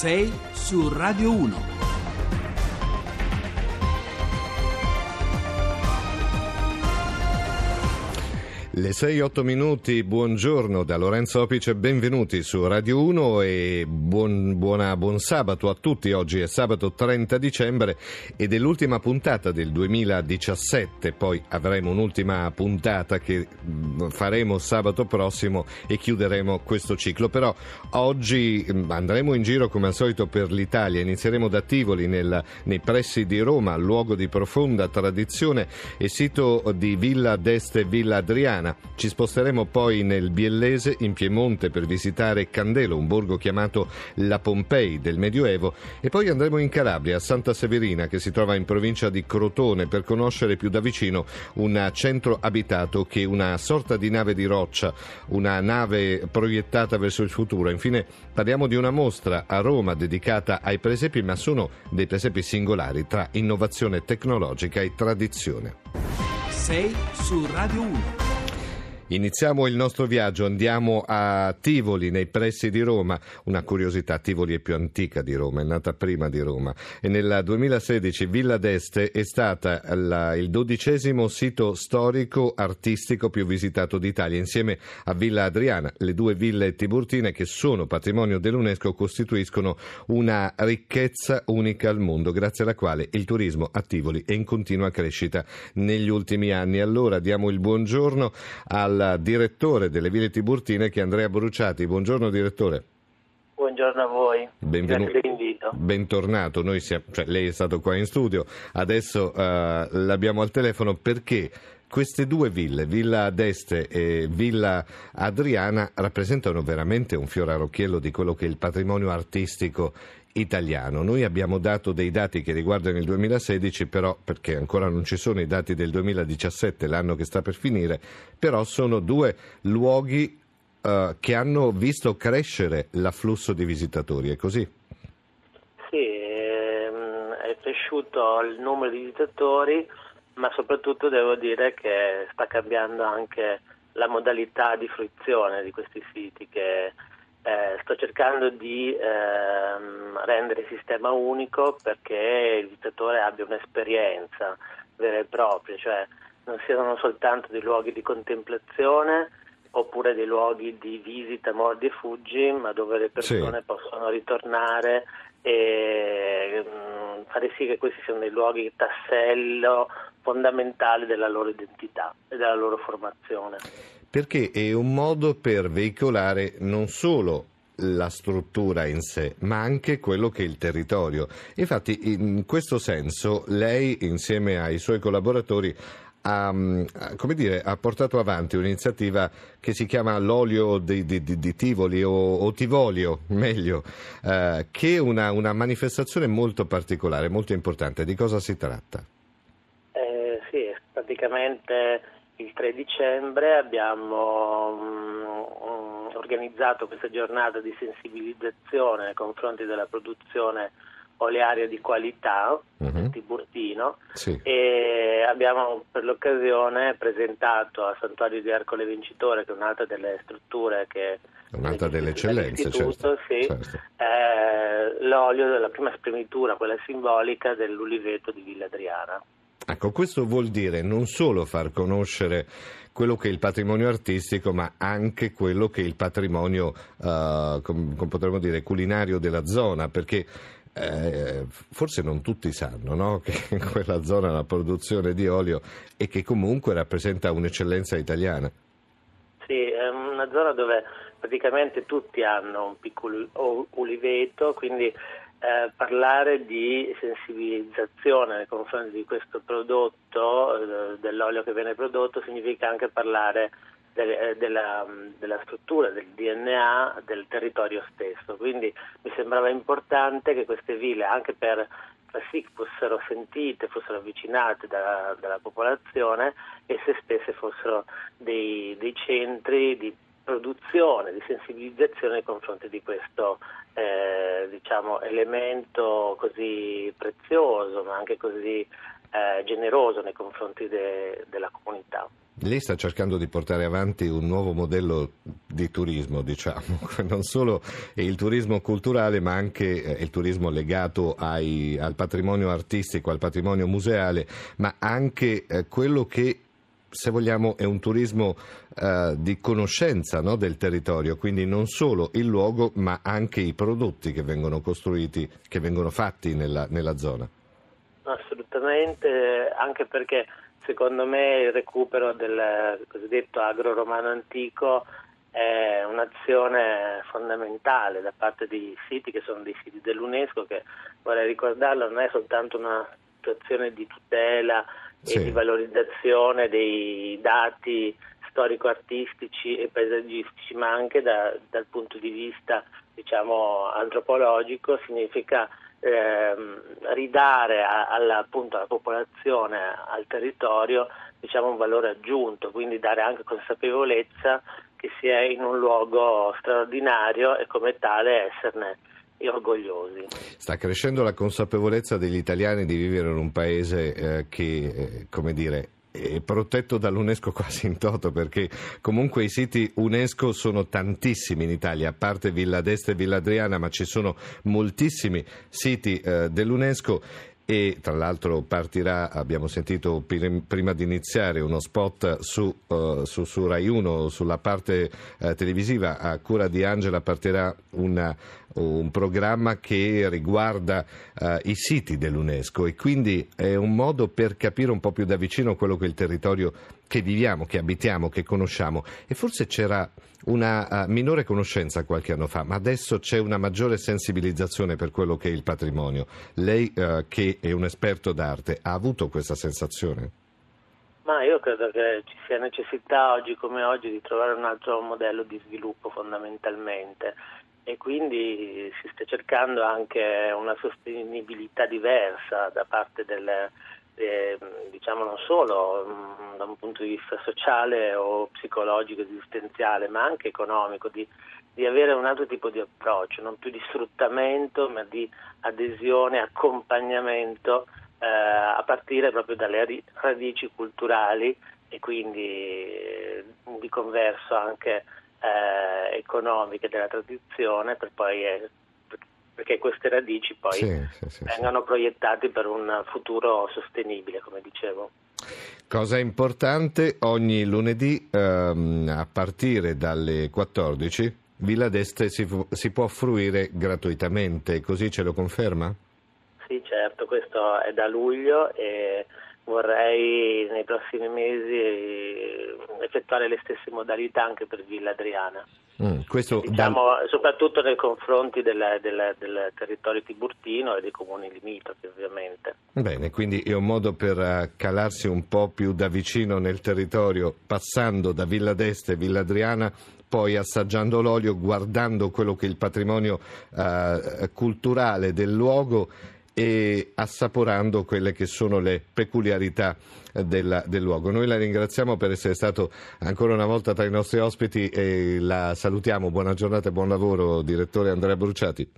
6 su Radio 1. Le 6-8 minuti, buongiorno da Lorenzo Opice, benvenuti su Radio 1 e buon sabato a tutti. Oggi è sabato 30 dicembre ed è l'ultima puntata del 2017, poi avremo un'ultima puntata che faremo sabato prossimo e chiuderemo questo ciclo. Però oggi andremo in giro come al solito per l'Italia, inizieremo da Tivoli nei pressi di Roma, luogo di profonda tradizione e sito di Villa d'Este e Villa Adriana. Ci sposteremo poi nel Biellese, in Piemonte, per visitare Candelo, un borgo chiamato la Pompei del Medioevo, e poi andremo in Calabria, a Santa Severina, che si trova in provincia di Crotone, per conoscere più da vicino un centro abitato che è una sorta di nave di roccia, una nave proiettata verso il futuro. Infine parliamo di una mostra a Roma dedicata ai presepi, ma sono dei presepi singolari tra innovazione tecnologica e tradizione. 6 su Radio 1. Iniziamo il nostro viaggio, andiamo a Tivoli, nei pressi di Roma. Una curiosità, Tivoli è più antica di Roma, è nata prima di Roma. E nel 2016 Villa d'Este è stata il 12° sito storico-artistico più visitato d'Italia, insieme a Villa Adriana. Le due ville tiburtine, che sono patrimonio dell'UNESCO, costituiscono una ricchezza unica al mondo, grazie alla quale il turismo a Tivoli è in continua crescita negli ultimi anni. Allora diamo il buongiorno al direttore delle Ville Tiburtine, che è Andrea Bruciati. Buongiorno direttore. Buongiorno a voi, grazie per l'invito. Bentornato, lei è stato qua in studio, adesso l'abbiamo al telefono perché queste due ville, Villa d'Este e Villa Adriana, rappresentano veramente un fiore all'occhiello di quello che è il patrimonio artistico italiano. Noi abbiamo dato dei dati che riguardano il 2016, però, perché ancora non ci sono i dati del 2017, l'anno che sta per finire, però sono due luoghi che hanno visto crescere l'afflusso di visitatori, è così? Sì, è cresciuto il numero di visitatori, ma soprattutto devo dire che sta cambiando anche la modalità di fruizione di questi siti, che sto cercando di rendere il sistema unico perché il visitatore abbia un'esperienza vera e propria, cioè non siano soltanto dei luoghi di contemplazione oppure dei luoghi di visita mordi e fuggi, ma dove le persone possono ritornare e fare sì che questi siano dei luoghi tassello fondamentale della loro identità e della loro formazione. Perché è un modo per veicolare non solo la struttura in sé, ma anche quello che è il territorio. Infatti, in questo senso, lei, insieme ai suoi collaboratori, ha portato avanti un'iniziativa che si chiama l'olio di Tivoli o Tivolio, meglio, che è una manifestazione molto particolare, molto importante. Di cosa si tratta? Praticamente il 3 dicembre abbiamo organizzato questa giornata di sensibilizzazione nei confronti della produzione olearia di qualità del Tiburtino, e abbiamo per l'occasione presentato a Santuario di Arcole Vincitore, che è un'altra delle strutture che un'altra delle eccellenze, certo. L'olio della prima spremitura, quella simbolica dell'uliveto di Villa Adriana. Ecco, questo vuol dire non solo far conoscere quello che è il patrimonio artistico, ma anche quello che è il patrimonio, potremmo dire, culinario della zona, perché forse non tutti sanno, no? Che in quella zona la produzione di olio e che comunque rappresenta un'eccellenza italiana. Sì, è una zona dove praticamente tutti hanno un piccolo uliveto, quindi parlare di sensibilizzazione nei confronti di questo prodotto, dell'olio che viene prodotto, significa anche parlare della struttura, del DNA, del territorio stesso. Quindi mi sembrava importante che queste ville, anche per far sì che fossero sentite, fossero avvicinate dalla popolazione, esse stesse fossero dei centri di produzione, di sensibilizzazione nei confronti di questo elemento così prezioso, ma anche così generoso nei confronti della comunità. Lei sta cercando di portare avanti un nuovo modello di turismo, diciamo, non solo il turismo culturale ma anche il turismo legato al patrimonio artistico, al patrimonio museale, ma anche quello che, se vogliamo, è un turismo di conoscenza, no, del territorio, quindi non solo il luogo ma anche i prodotti che vengono costruiti, che vengono fatti nella zona. Assolutamente, anche perché secondo me il recupero del cosiddetto agro-romano antico è un'azione fondamentale da parte di siti che sono dei siti dell'UNESCO, che, vorrei ricordarlo, non è soltanto una situazione di tutela e di valorizzazione dei dati storico-artistici e paesaggistici, ma anche dal punto di vista, diciamo, antropologico. Significa ridare appunto alla popolazione, al territorio, diciamo, un valore aggiunto, quindi dare anche consapevolezza che si è in un luogo straordinario e come tale esserne orgogliosi. Sta crescendo la consapevolezza degli italiani di vivere in un paese che, come dire, è protetto dall'UNESCO quasi in toto, perché comunque i siti UNESCO sono tantissimi in Italia, a parte Villa d'Este e Villa Adriana, ma ci sono moltissimi siti dell'UNESCO. E tra l'altro partirà, abbiamo sentito prima di iniziare, uno spot su Rai 1, sulla parte televisiva, a cura di Angela. Partirà un programma che riguarda i siti dell'UNESCO, e quindi è un modo per capire un po' più da vicino quello che è il territorio che viviamo, che abitiamo, che conosciamo. E forse c'era una minore conoscenza qualche anno fa, ma adesso c'è una maggiore sensibilizzazione per quello che è il patrimonio. Lei che è un esperto d'arte, ha avuto questa sensazione? Ma io credo che ci sia necessità oggi come oggi di trovare un altro modello di sviluppo fondamentalmente, e quindi si sta cercando anche una sostenibilità diversa da parte del, diciamo, non solo da un punto di vista sociale o psicologico, esistenziale, ma anche economico, di avere un altro tipo di approccio, non più di sfruttamento ma di adesione, accompagnamento, a partire proprio dalle radici culturali e quindi di converso anche economiche della tradizione, per poi perché queste radici poi vengano proiettate per un futuro sostenibile, come dicevo. Cosa importante, ogni lunedì a partire dalle 14 Villa d'Este si può fruire gratuitamente, così ce lo conferma? Sì, certo, questo è da luglio e vorrei nei prossimi mesi effettuare le stesse modalità anche per Villa Adriana. Questo, diciamo, soprattutto nei confronti del territorio tiburtino e dei comuni limitrofi, ovviamente. Bene, quindi è un modo per calarsi un po' più da vicino nel territorio, passando da Villa d'Este e Villa Adriana, poi assaggiando l'olio, guardando quello che è il patrimonio culturale del luogo e assaporando quelle che sono le peculiarità del luogo. Noi la ringraziamo per essere stato ancora una volta tra i nostri ospiti e la salutiamo. Buona giornata e buon lavoro, direttore Andrea Bruciati.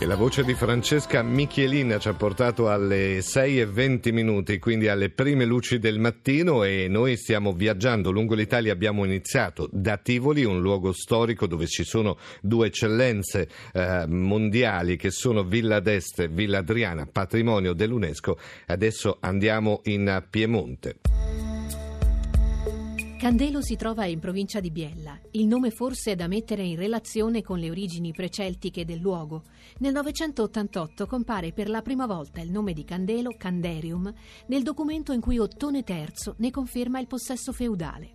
E la voce di Francesca Michielin ci ha portato alle 6:20, quindi alle prime luci del mattino, e noi stiamo viaggiando lungo l'Italia. Abbiamo iniziato da Tivoli, un luogo storico dove ci sono due eccellenze mondiali che sono Villa d'Este e Villa Adriana, patrimonio dell'UNESCO. Adesso andiamo in Piemonte. Candelo si trova in provincia di Biella. Il nome forse è da mettere in relazione con le origini preceltiche del luogo. Nel 988 compare per la prima volta il nome di Candelo, Canderium, nel documento in cui Ottone III ne conferma il possesso feudale.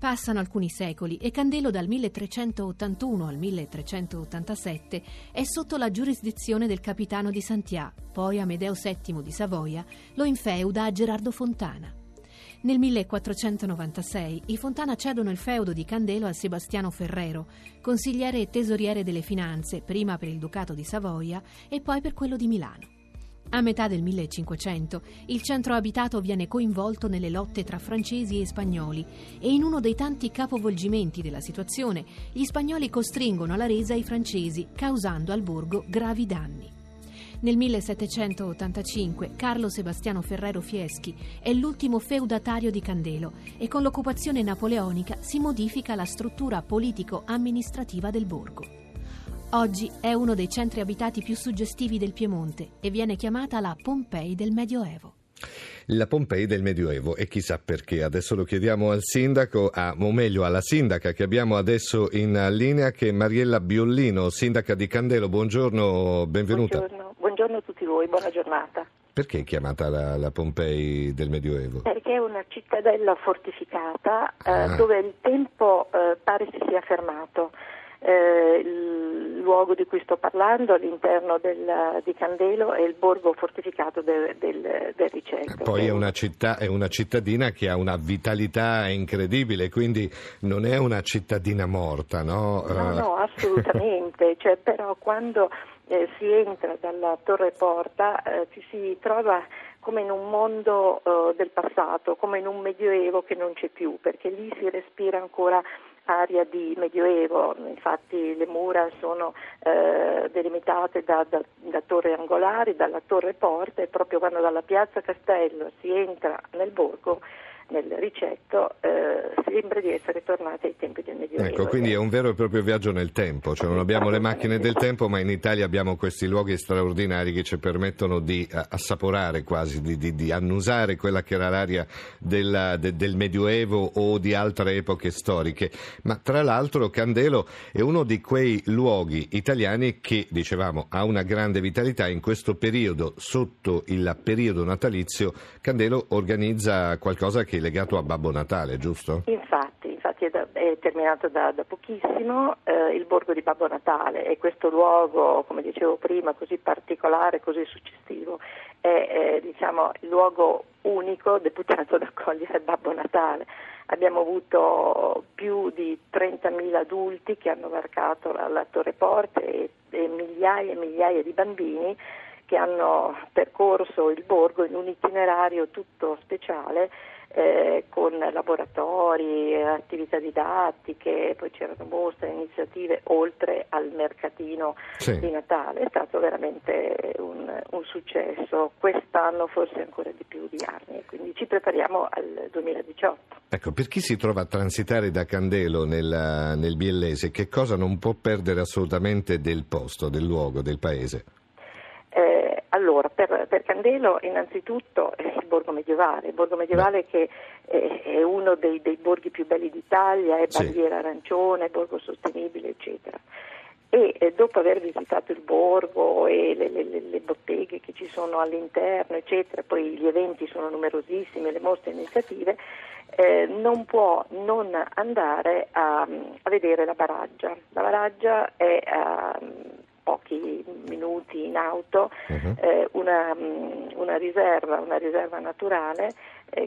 Passano alcuni secoli e Candelo dal 1381 al 1387 è sotto la giurisdizione del capitano di Santià, poi Amedeo VII di Savoia lo infeuda a Gerardo Fontana. Nel 1496 i Fontana cedono il feudo di Candelo a Sebastiano Ferrero, consigliere e tesoriere delle finanze, prima per il Ducato di Savoia e poi per quello di Milano. A metà del 1500 il centro abitato viene coinvolto nelle lotte tra francesi e spagnoli, e in uno dei tanti capovolgimenti della situazione gli spagnoli costringono alla resa i francesi, causando al borgo gravi danni. Nel 1785 Carlo Sebastiano Ferrero Fieschi è l'ultimo feudatario di Candelo e con l'occupazione napoleonica si modifica la struttura politico-amministrativa del borgo. Oggi è uno dei centri abitati più suggestivi del Piemonte e viene chiamata la Pompei del Medioevo. La Pompei del Medioevo, e chissà perché. Adesso lo chiediamo al sindaco, o meglio alla sindaca che abbiamo adesso in linea, che è Mariella Biollino, sindaca di Candelo. Buongiorno, benvenuta. Buongiorno a tutti voi, buona giornata. Perché è chiamata la Pompei del Medioevo? Perché è una cittadella fortificata dove il tempo pare si sia fermato. Il luogo di cui sto parlando all'interno di Candelo è il borgo fortificato del Ricetto. Poi è una cittadina che ha una vitalità incredibile, quindi non è una cittadina morta, no? No, assolutamente. Cioè, però quando si entra dalla Torre Porta ci si trova come in un mondo del passato, come in un medioevo che non c'è più, perché lì si respira ancora aria di medioevo. Infatti le mura sono delimitate da torri angolari, dalla Torre Porta, e proprio quando dalla Piazza Castello si entra nel borgo, nel Ricetto, sembra di essere tornati ai tempi del Medioevo. Ecco, quindi è un vero e proprio viaggio nel tempo, cioè non abbiamo le macchine del tempo, ma in Italia abbiamo questi luoghi straordinari che ci permettono di assaporare quasi, di annusare quella che era l'aria del Medioevo o di altre epoche storiche. Ma tra l'altro Candelo è uno di quei luoghi italiani che, dicevamo, ha una grande vitalità. In questo periodo, sotto il periodo natalizio, Candelo organizza qualcosa che è legato a Babbo Natale, giusto? Infatti è terminato da pochissimo il borgo di Babbo Natale, e questo luogo, come dicevo prima, così particolare, così suggestivo, è diciamo il luogo unico deputato ad accogliere Babbo Natale. Abbiamo avuto più di 30.000 adulti che hanno varcato la Torre Porta e migliaia e migliaia di bambini che hanno percorso il borgo in un itinerario tutto speciale, con laboratori, attività didattiche, poi c'erano mostre, iniziative, oltre al mercatino di Natale. È stato veramente un successo, quest'anno forse ancora di più di anni, quindi ci prepariamo al 2018. Ecco, per chi si trova a transitare da Candelo nel biellese, che cosa non può perdere assolutamente del posto, del luogo, del paese? Allora, per Candelo innanzitutto il borgo medievale che è uno dei borghi più belli d'Italia, è bandiera arancione, borgo sostenibile, eccetera. E dopo aver visitato il borgo e le botteghe che ci sono all'interno, eccetera, poi gli eventi sono numerosissimi, le mostre, iniziative, non può non andare a vedere la baraggia. La baraggia è a pochi minuti in auto, una riserva naturale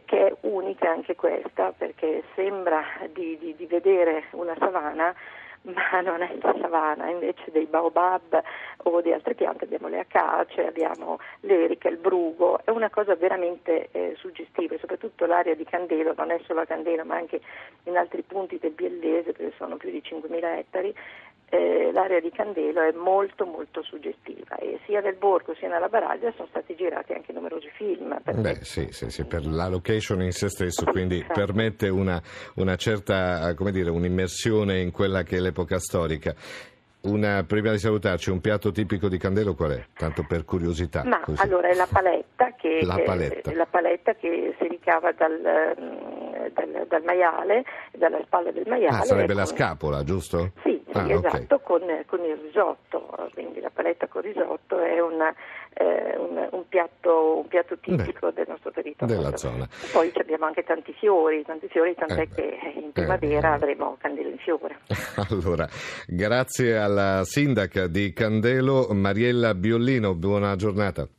che è unica anche questa, perché sembra di vedere una savana, ma non è la savana. Invece dei baobab o di altre piante abbiamo le acace, abbiamo l'erica, il brugo. È una cosa veramente suggestiva, e soprattutto l'area di Candelo, non è solo a Candelo ma anche in altri punti del biellese, perché sono più di 5.000 ettari, l'area di Candelo è molto molto suggestiva, e sia nel borgo sia nella baraglia sono stati girati anche numerosi film. Per la location in se stesso, quindi permette una certa, come dire, un'immersione in quella che è l'epoca storica. Prima di salutarci, un piatto tipico di Candelo qual è? Tanto per curiosità. Ma così. Allora, è la paletta che si ricava dal maiale, dalla spalla del maiale. Sarebbe la scapola, giusto? Sì, esatto, okay. Con il risotto. Quindi la paletta con risotto è un piatto tipico del nostro territorio, della zona. Poi abbiamo anche tanti fiori, tant'è che in primavera avremo Candelo in fiore. Allora, grazie alla sindaca di Candelo, Mariella Biollino, buona giornata.